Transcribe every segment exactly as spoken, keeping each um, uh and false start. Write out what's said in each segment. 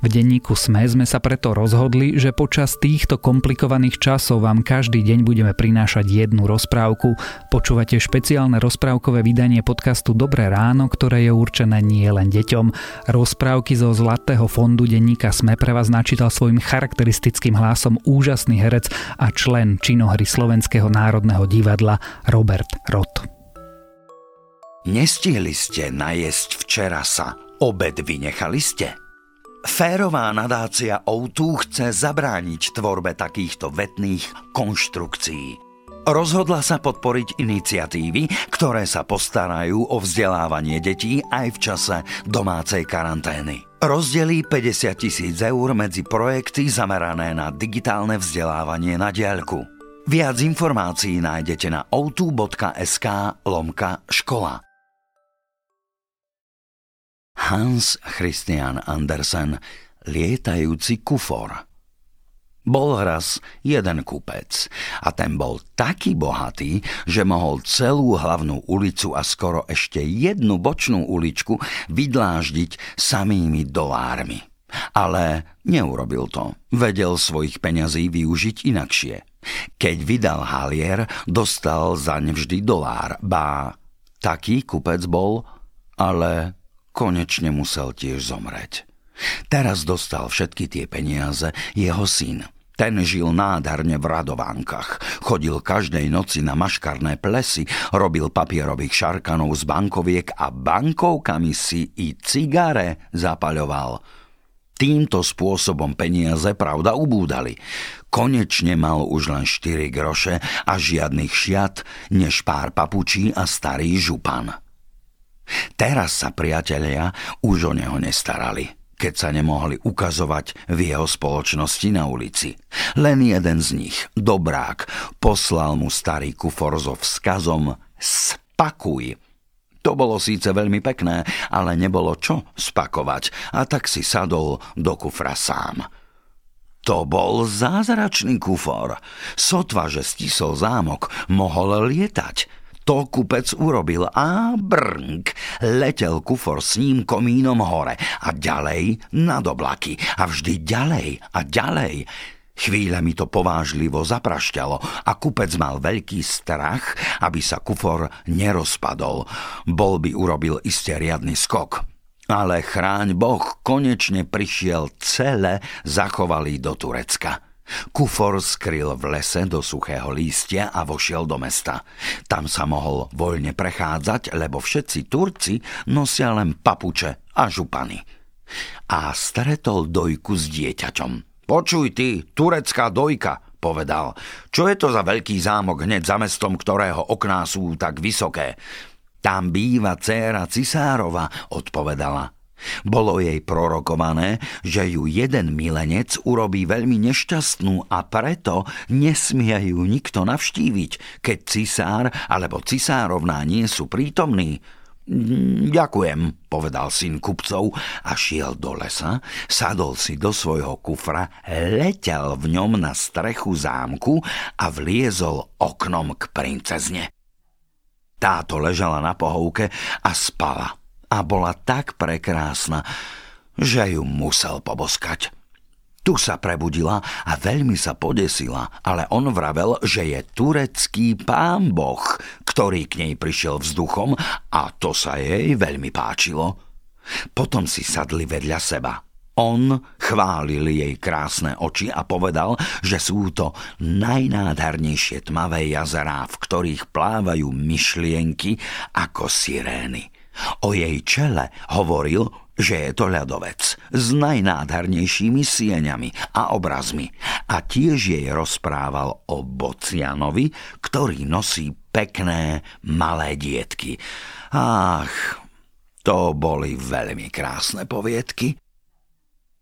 V denníku SME sme sa preto rozhodli, že počas týchto komplikovaných časov vám každý deň budeme prinášať jednu rozprávku. Počúvate špeciálne rozprávkové vydanie podcastu Dobré ráno, ktoré je určené nie len deťom. Rozprávky zo Zlatého fondu denníka SME pre vás načítal svojim charakteristickým hlasom úžasný herec a člen činohry Slovenského národného divadla Robert Roth. Nestihli ste najesť včera sa, obed vynechali ste? Férová nadácia O dva chce zabrániť tvorbe takýchto vetných konštrukcií. Rozhodla sa podporiť iniciatívy, ktoré sa postarajú o vzdelávanie detí aj v čase domácej karantény. Rozdelí päťdesiat tisíc eur medzi projekty zamerané na digitálne vzdelávanie na diaľku. Viac informácií nájdete na o dva bodka es ká lomka škola. Hans Christian Andersen, lietajúci kufor. Bol raz jeden kupec a ten bol taký bohatý, že mohol celú hlavnú ulicu a skoro ešte jednu bočnú uličku vydláždiť samými dolármi. Ale neurobil to. Vedel svojich peňazí využiť inakšie. Keď vydal halier, dostal zaň vždy dolár. Bá, taký kupec bol, ale konečne musel tiež zomreť. Teraz dostal všetky tie peniaze jeho syn. Ten žil nádherne v Radovánkach. Chodil každej noci na maškarné plesy, robil papierových šarkanov z bankoviek a bankovkami si i cigare zapaľoval. Týmto spôsobom peniaze, pravda, ubúdali. Konečne mal už len štyri groše a žiadnych šiat, než pár papučí a starý župan. Teraz sa priatelia už o neho nestarali, keď sa nemohli ukazovať v jeho spoločnosti na ulici. Len jeden z nich, dobrák, poslal mu starý kufor so vzkazom spakuj. To bolo síce veľmi pekné, ale nebolo čo spakovať a tak si sadol do kufra sám. To bol zázračný kufor. Sotva, že stisol zámok, mohol lietať. To kupec urobil a brnk, letel kufor s ním komínom hore a ďalej nad oblaky a vždy ďalej a ďalej. Chvíľami to povážlivo zaprašťalo a kupec mal veľký strach, aby sa kufor nerozpadol. Bol by urobil iste riadny skok. Ale chráň Boh, konečne prišiel cele zachovalý do Turecka. Kufor skryl v lese do suchého lístia a vošiel do mesta. Tam sa mohol voľne prechádzať, lebo všetci Turci nosia len papuče a župany. A stretol dojku s dieťaťom. Počuj ty, turecká dojka, povedal. Čo je to za veľký zámok hneď za mestom, ktorého okná sú tak vysoké? Tam býva dcéra cisárova, odpovedala. Bolo jej prorokované, že ju jeden milenec urobí veľmi nešťastnú a preto nesmie ju nikto navštíviť, keď cisár alebo cisárovná nie sú prítomní. Ďakujem, povedal syn kupcov a šiel do lesa, sadol si do svojho kufra, letel v ňom na strechu zámku a vliezol oknom k princezne. Táto ležala na pohovke a spala. A bola tak prekrásna, že ju musel poboskať. Tu sa prebudila a veľmi sa podesila, ale on vravel, že je turecký pánboh, ktorý k nej prišiel vzduchom a to sa jej veľmi páčilo. Potom si sadli vedľa seba. On chválil jej krásne oči a povedal, že sú to najnádhernejšie tmavé jazerá, v ktorých plávajú myšlienky ako sirény. O jej čele hovoril, že je to ľadovec s najnádhernejšími sieňami a obrazmi a tiež jej rozprával o bocianovi, ktorý nosí pekné malé dietky. Ach, to boli veľmi krásne poviedky.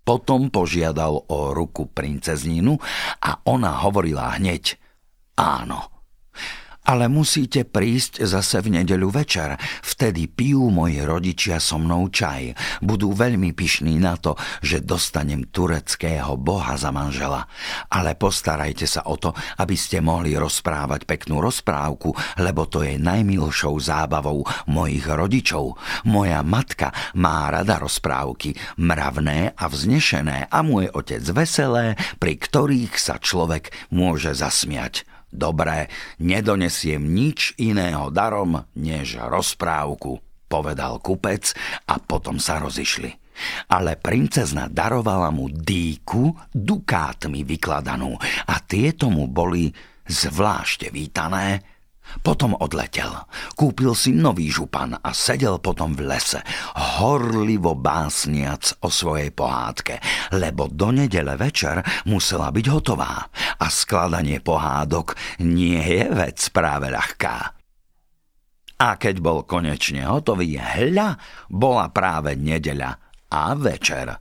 Potom požiadal o ruku princezninu a ona hovorila hneď áno. ale musíte prísť zase v nedeľu večer. Vtedy pijú moji rodičia so mnou čaj. Budú veľmi pyšní na to, že dostanem tureckého boha za manžela. Ale postarajte sa o to, aby ste mohli rozprávať peknú rozprávku, lebo to je najmilšou zábavou mojich rodičov. Moja matka má rada rozprávky, mravné a vznešené, a môj otec veselé, pri ktorých sa človek môže zasmiať. Dobré, nedonesiem nič iného darom, než rozprávku, povedal kupec a potom sa rozišli. Ale princezna darovala mu dýku dukátmi vykladanú a tieto mu boli zvlášte vítané. Potom odletel. Kúpil si nový župan a sedel potom v lese, horlivo básniac o svojej pohádke, lebo do nedele večer musela byť hotová a skladanie pohádok nie je vec práve ľahká. A keď bol konečne hotový, hľa, bola práve nedeľa a večer.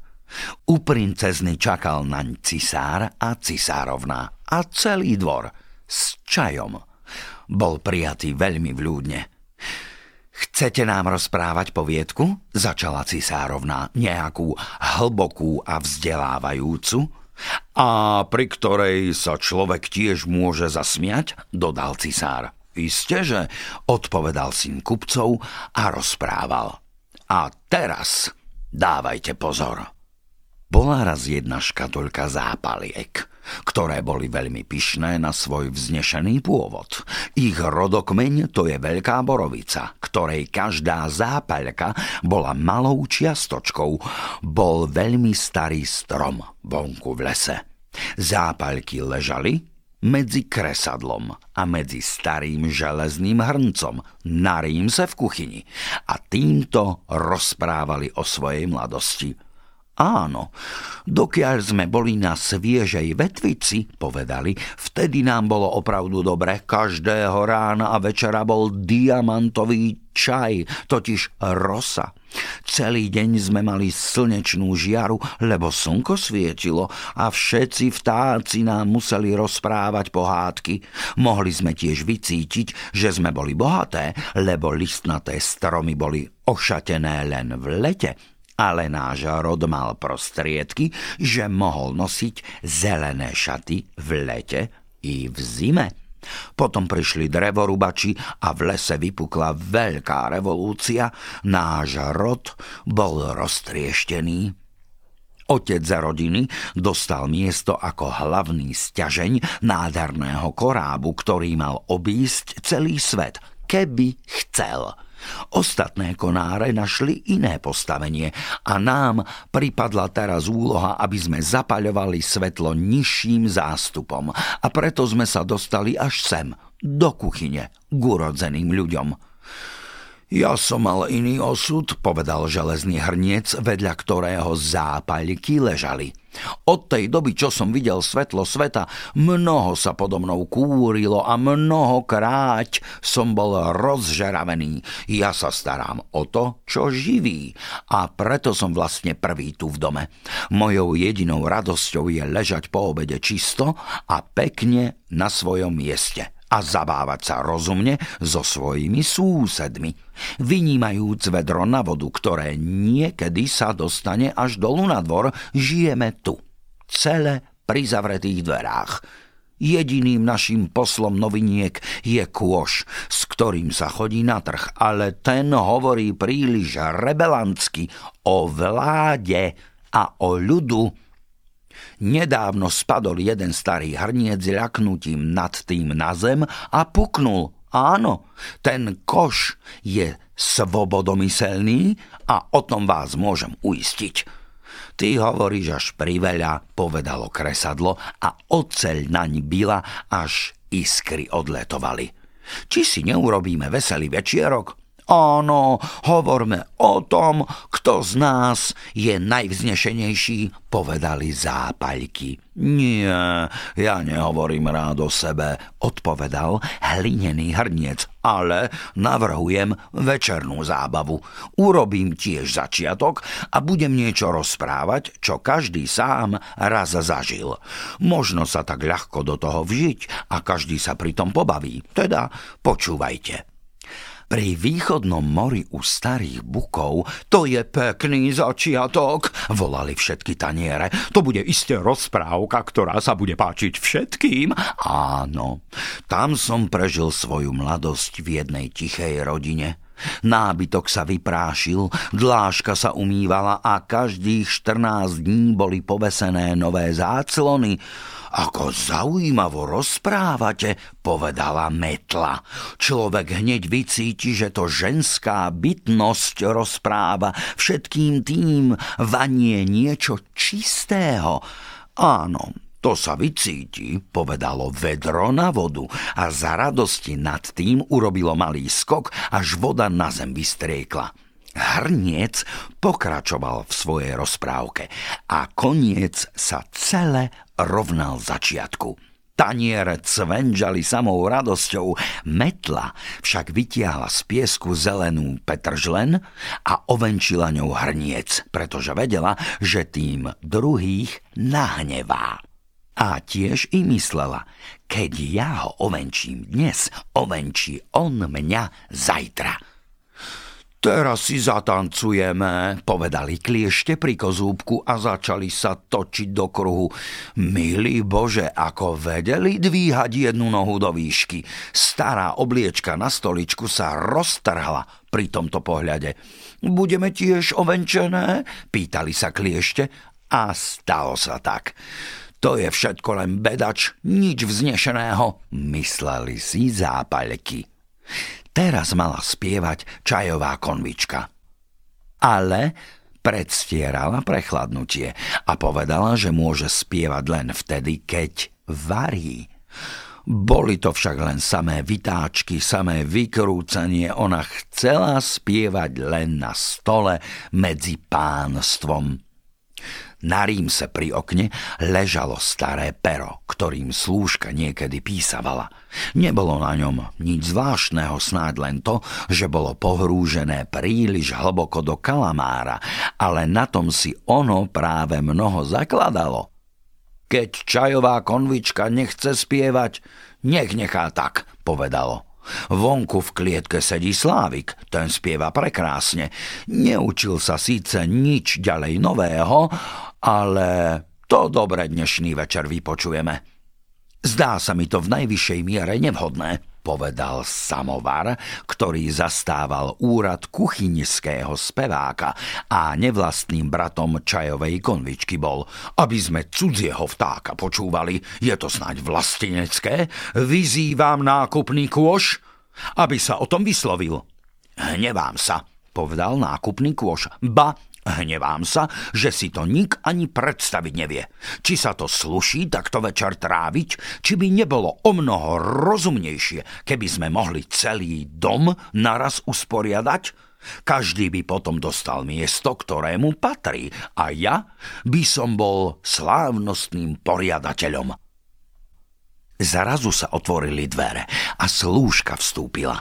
U princezny čakal naň cisár a cisárovna a celý dvor s čajom. Bol prijatý veľmi vľúdne. Chcete nám rozprávať poviedku? Začala cisárovna, nejakú hlbokú a vzdelávajúcu, a pri ktorej sa človek tiež môže zasmiať, dodal cisár. Isteže, odpovedal syn kupcov a rozprával. A teraz dávajte pozor. Bola raz jedna škatulka zápaliek, ktoré boli veľmi pyšné na svoj vznešený pôvod. Ich rodokmeň to je veľká borovica, ktorej každá zápaľka bola malou čiastočkou. Bol veľmi starý strom vonku v lese. Zápaľky ležali medzi kresadlom a medzi starým železným hrncom, narým sa v kuchyni, a týmto rozprávali o svojej mladosti. Áno, dokiaľ sme boli na sviežej vetvici, povedali, vtedy nám bolo opravdu dobre, každého rána a večera bol diamantový čaj, totiž rosa. Celý deň sme mali slnečnú žiaru, lebo slnko svietilo a všetci vtáci nám museli rozprávať pohádky. Mohli sme tiež vycítiť, že sme boli bohaté, lebo listnaté stromy boli ošatené len v lete. Ale náš rod mal prostriedky, že mohol nosiť zelené šaty v lete i v zime. Potom prišli drevorubači a v lese vypukla veľká revolúcia. Náš rod bol roztrieštený. Otec za rodiny dostal miesto ako hlavný sťažeň nádherného korábu, ktorý mal obísť celý svet, keby chcel. Ostatné konáre našli iné postavenie a nám pripadla teraz úloha, aby sme zapaľovali svetlo nižším zástupom, a preto sme sa dostali až sem, do kuchyne, k urodzeným ľuďom. Ja som mal iný osud, povedal železný hrniec, vedľa ktorého zápaľky ležali. Od tej doby, čo som videl svetlo sveta, mnoho sa podo mnou kúrilo a mnohokrát som bol rozžeravený. Ja sa starám o to, čo živí, a preto som vlastne prvý tu v dome. Mojou jedinou radosťou je ležať po obede čisto a pekne na svojom mieste a zabávať sa rozumne so svojimi súsedmi, vynímajúc vedro na vodu, ktoré niekedy sa dostane až dolu na dvor. Žijeme tu, celé pri zavretých dverách. Jediným našim poslom noviniek je kôš, s ktorým sa chodí na trh, ale ten hovorí príliš rebelantsky o vláde a o ľudu. Nedávno spadol jeden starý hrniec ľaknutím nad tým na zem a puknul. Áno, ten koš je svobodomyselný a o tom vás môžem uistiť. Ty hovoríš až priveľa, povedalo kresadlo, a oceľ naň bila, až iskry odletovali. Či si neurobíme veselý večierok? Áno, hovorme o tom, kto z nás je najvznešenejší, povedali zápaľky. Nie, ja nehovorím rád o sebe, odpovedal hlinený hrniec, ale navrhujem večernú zábavu. Urobím tiež začiatok a budem niečo rozprávať, čo každý sám raz zažil. Možno sa tak ľahko do toho vžiť a každý sa pritom pobaví. Teda počúvajte. Pri východnom mori u starých bukov to je pekný začiatok, volali všetky taniere. To bude isté rozprávka, ktorá sa bude páčiť všetkým. Áno, tam som prežil svoju mladosť v jednej tichej rodine. Nábytok sa vyprášil, dláška sa umývala a každých štrnásť dní boli povesené nové záclony. Ako zaujímavo rozprávate, povedala metla. Človek hneď vycíti, že to ženská bytnosť rozpráva, všetkým tým vanie niečo čistého. Áno, to sa vycíti, povedalo vedro na vodu a za radosti nad tým urobilo malý skok, až voda na zem vystriekla. Hrniec pokračoval v svojej rozprávke a koniec sa celé rovnal začiatku. Taniere cvenžali samou radosťou, metla však vytiahla z piesku zelenú petržlen a ovenčila ňou hrniec, pretože vedela, že tým druhých nahnevá. A tiež i myslela, keď ja ho ovenčím dnes, ovenčí on mňa zajtra. Teraz si zatancujeme, povedali kliešte pri kozúbku a začali sa točiť do kruhu. Milý Bože, ako vedeli dvíhať jednu nohu do výšky. Stará obliečka na stoličku sa roztrhla pri tomto pohľade. Budeme tiež ovenčené? Pýtali sa kliešte a stalo sa tak. To je všetko len bedač, nič vznešeného, mysleli si zápaľky. Teraz mala spievať čajová konvička. Ale predstierala prechladnutie a povedala, že môže spievať len vtedy, keď varí. Boli to však len samé vytáčky, samé vykrúcanie. Ona chcela spievať len na stole medzi pánstvom. Na rímse pri okne ležalo staré pero, ktorým slúžka niekedy písavala. Nebolo na ňom nič zvláštneho, snáď len to, že bolo pohrúžené príliš hlboko do kalamára, ale na tom si ono práve mnoho zakladalo. Keď čajová konvička nechce spievať, nech nechá tak, povedalo. Vonku v klietke sedí Slávik, ten spieva prekrásne. Neučil sa síce nič ďalej nového, ale to dobre dnešný večer vypočujeme. Zdá sa mi to v najvyššej miere nevhodné, povedal samovar, ktorý zastával úrad kuchynského speváka a nevlastným bratom čajovej konvičky bol. Aby sme cudzieho vtáka počúvali, je to snáď vlastenecké, vyzývam nákupný kôš, aby sa o tom vyslovil. Hnevám sa, povedal nákupný kôš, ba, hnevám sa, že si to nik ani predstaviť nevie. Či sa to sluší takto večer tráviť, či by nebolo omnoho rozumnejšie, keby sme mohli celý dom naraz usporiadať? Každý by potom dostal miesto, ktorému patrí, a ja by som bol slávnostným poriadateľom. Zrazu sa otvorili dvere a slúžka vstúpila.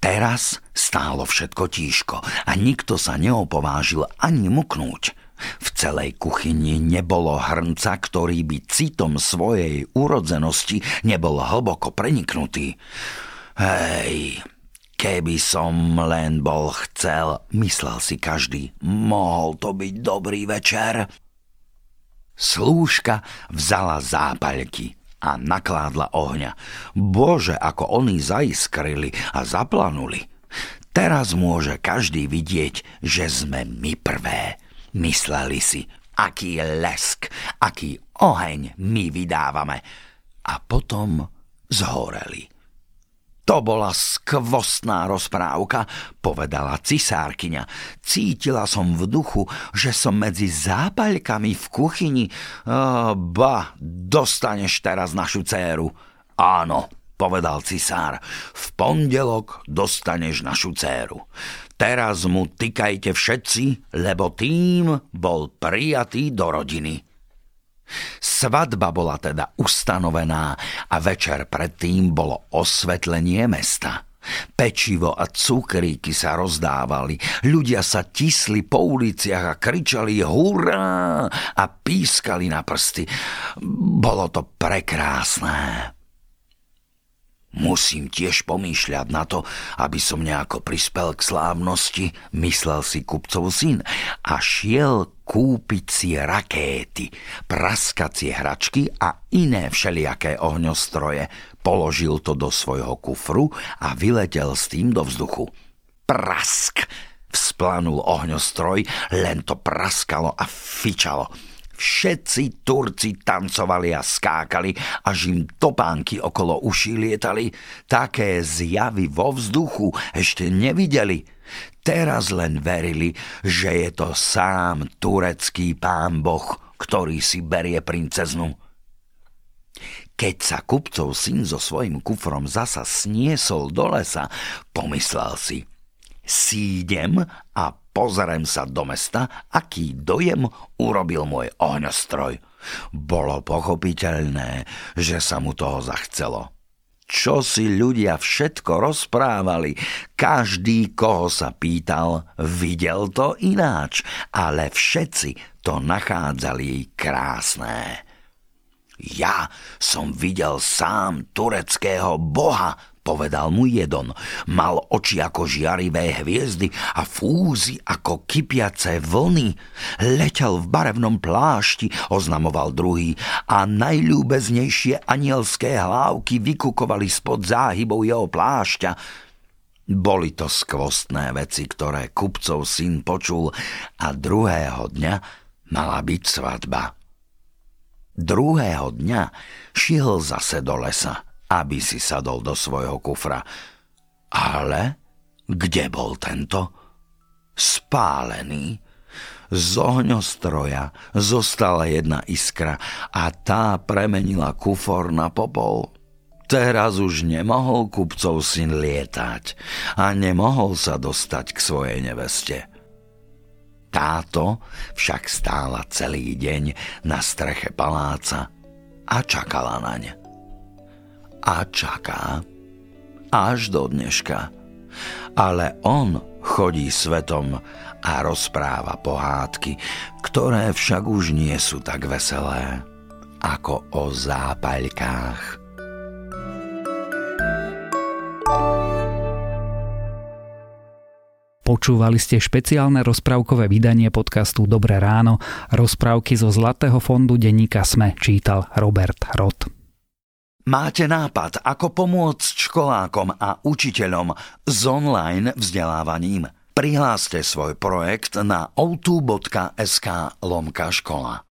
Teraz stálo všetko tíško a nikto sa neopovážil ani muknúť. V celej kuchyni nebolo hrnca, ktorý by citom svojej urodzenosti nebol hlboko preniknutý. Hej, keby som len bol chcel, myslel si každý, mohol to byť dobrý večer. Slúžka vzala zápaľky a nakládla ohňa. Bože, ako oni zaiskrili a zaplanuli. Teraz môže každý vidieť, že sme my prvé. Mysleli si, aký lesk, aký oheň my vydávame. A potom zhoreli. To bola skvostná rozprávka, povedala cisárkyňa. Cítila som v duchu, že som medzi zápaľkami v kuchyni. Oh, ba, dostaneš teraz našu dcéru. Áno, povedal cisár, v pondelok dostaneš našu dcéru. Teraz mu tykajte všetci, lebo tým bol prijatý do rodiny. Svadba bola teda ustanovená a večer predtým bolo osvetlenie mesta. Pečivo a cukríky sa rozdávali, ľudia sa tisli po uliciach a kričali hurá a pískali na prsty. Bolo to prekrásne. Musím tiež pomýšľať na to, aby som nejako prispel k slávnosti, myslel si kupcov syn a šiel kúpiť si rakéty, praskacie hračky a iné všelijaké ohňostroje. Položil to do svojho kufru a vyletel s tým do vzduchu. Prask! Vzplanul ohňostroj, len to praskalo a fičalo. Všetci Turci tancovali a skákali, až im topánky okolo uší lietali. Také zjavy vo vzduchu ešte nevideli. Teraz len verili, že je to sám turecký pán Boh, ktorý si berie princeznu. Keď sa kupcov syn so svojím kufrom zasa sniesol do lesa, pomyslel si, sídem a pozerem sa do mesta, aký dojem urobil môj ohňostroj. Bolo pochopiteľné, že sa mu toho zachcelo. Čo si ľudia všetko rozprávali, každý, koho sa pýtal, videl to ináč, ale všetci to nachádzali krásne. Ja som videl sám tureckého boha, povedal mu jeden, mal oči ako žiarivé hviezdy a fúzy ako kypiace vlny. Letel v barevnom plášti, oznamoval druhý, a najľúbeznejšie anielské hlávky vykukovali spod záhybov jeho plášťa. Boli to skvostné veci, ktoré kupcov syn počul a druhého dňa mala byť svadba. Druhého dňa šiel zase do lesa, aby si sadol do svojho kufra. Ale kde bol tento? Spálený. Z ohňostroja zostala jedna iskra a tá premenila kufor na popol. Teraz už nemohol kupcov syn lietať a nemohol sa dostať k svojej neveste. Táto však stála celý deň na streche paláca a čakala naň. A čaká až do dneška. Ale on chodí svetom a rozpráva pohádky, ktoré však už nie sú tak veselé ako o zápaľkách. Počúvali ste špeciálne rozprávkové vydanie podcastu Dobré ráno. Rozprávky zo Zlatého fondu denníka SME čítal Robert Roth. Máte nápad, ako pomôcť školákom a učiteľom s online vzdelávaním? Prihláste svoj projekt na o dva bodka es ká lomka škola.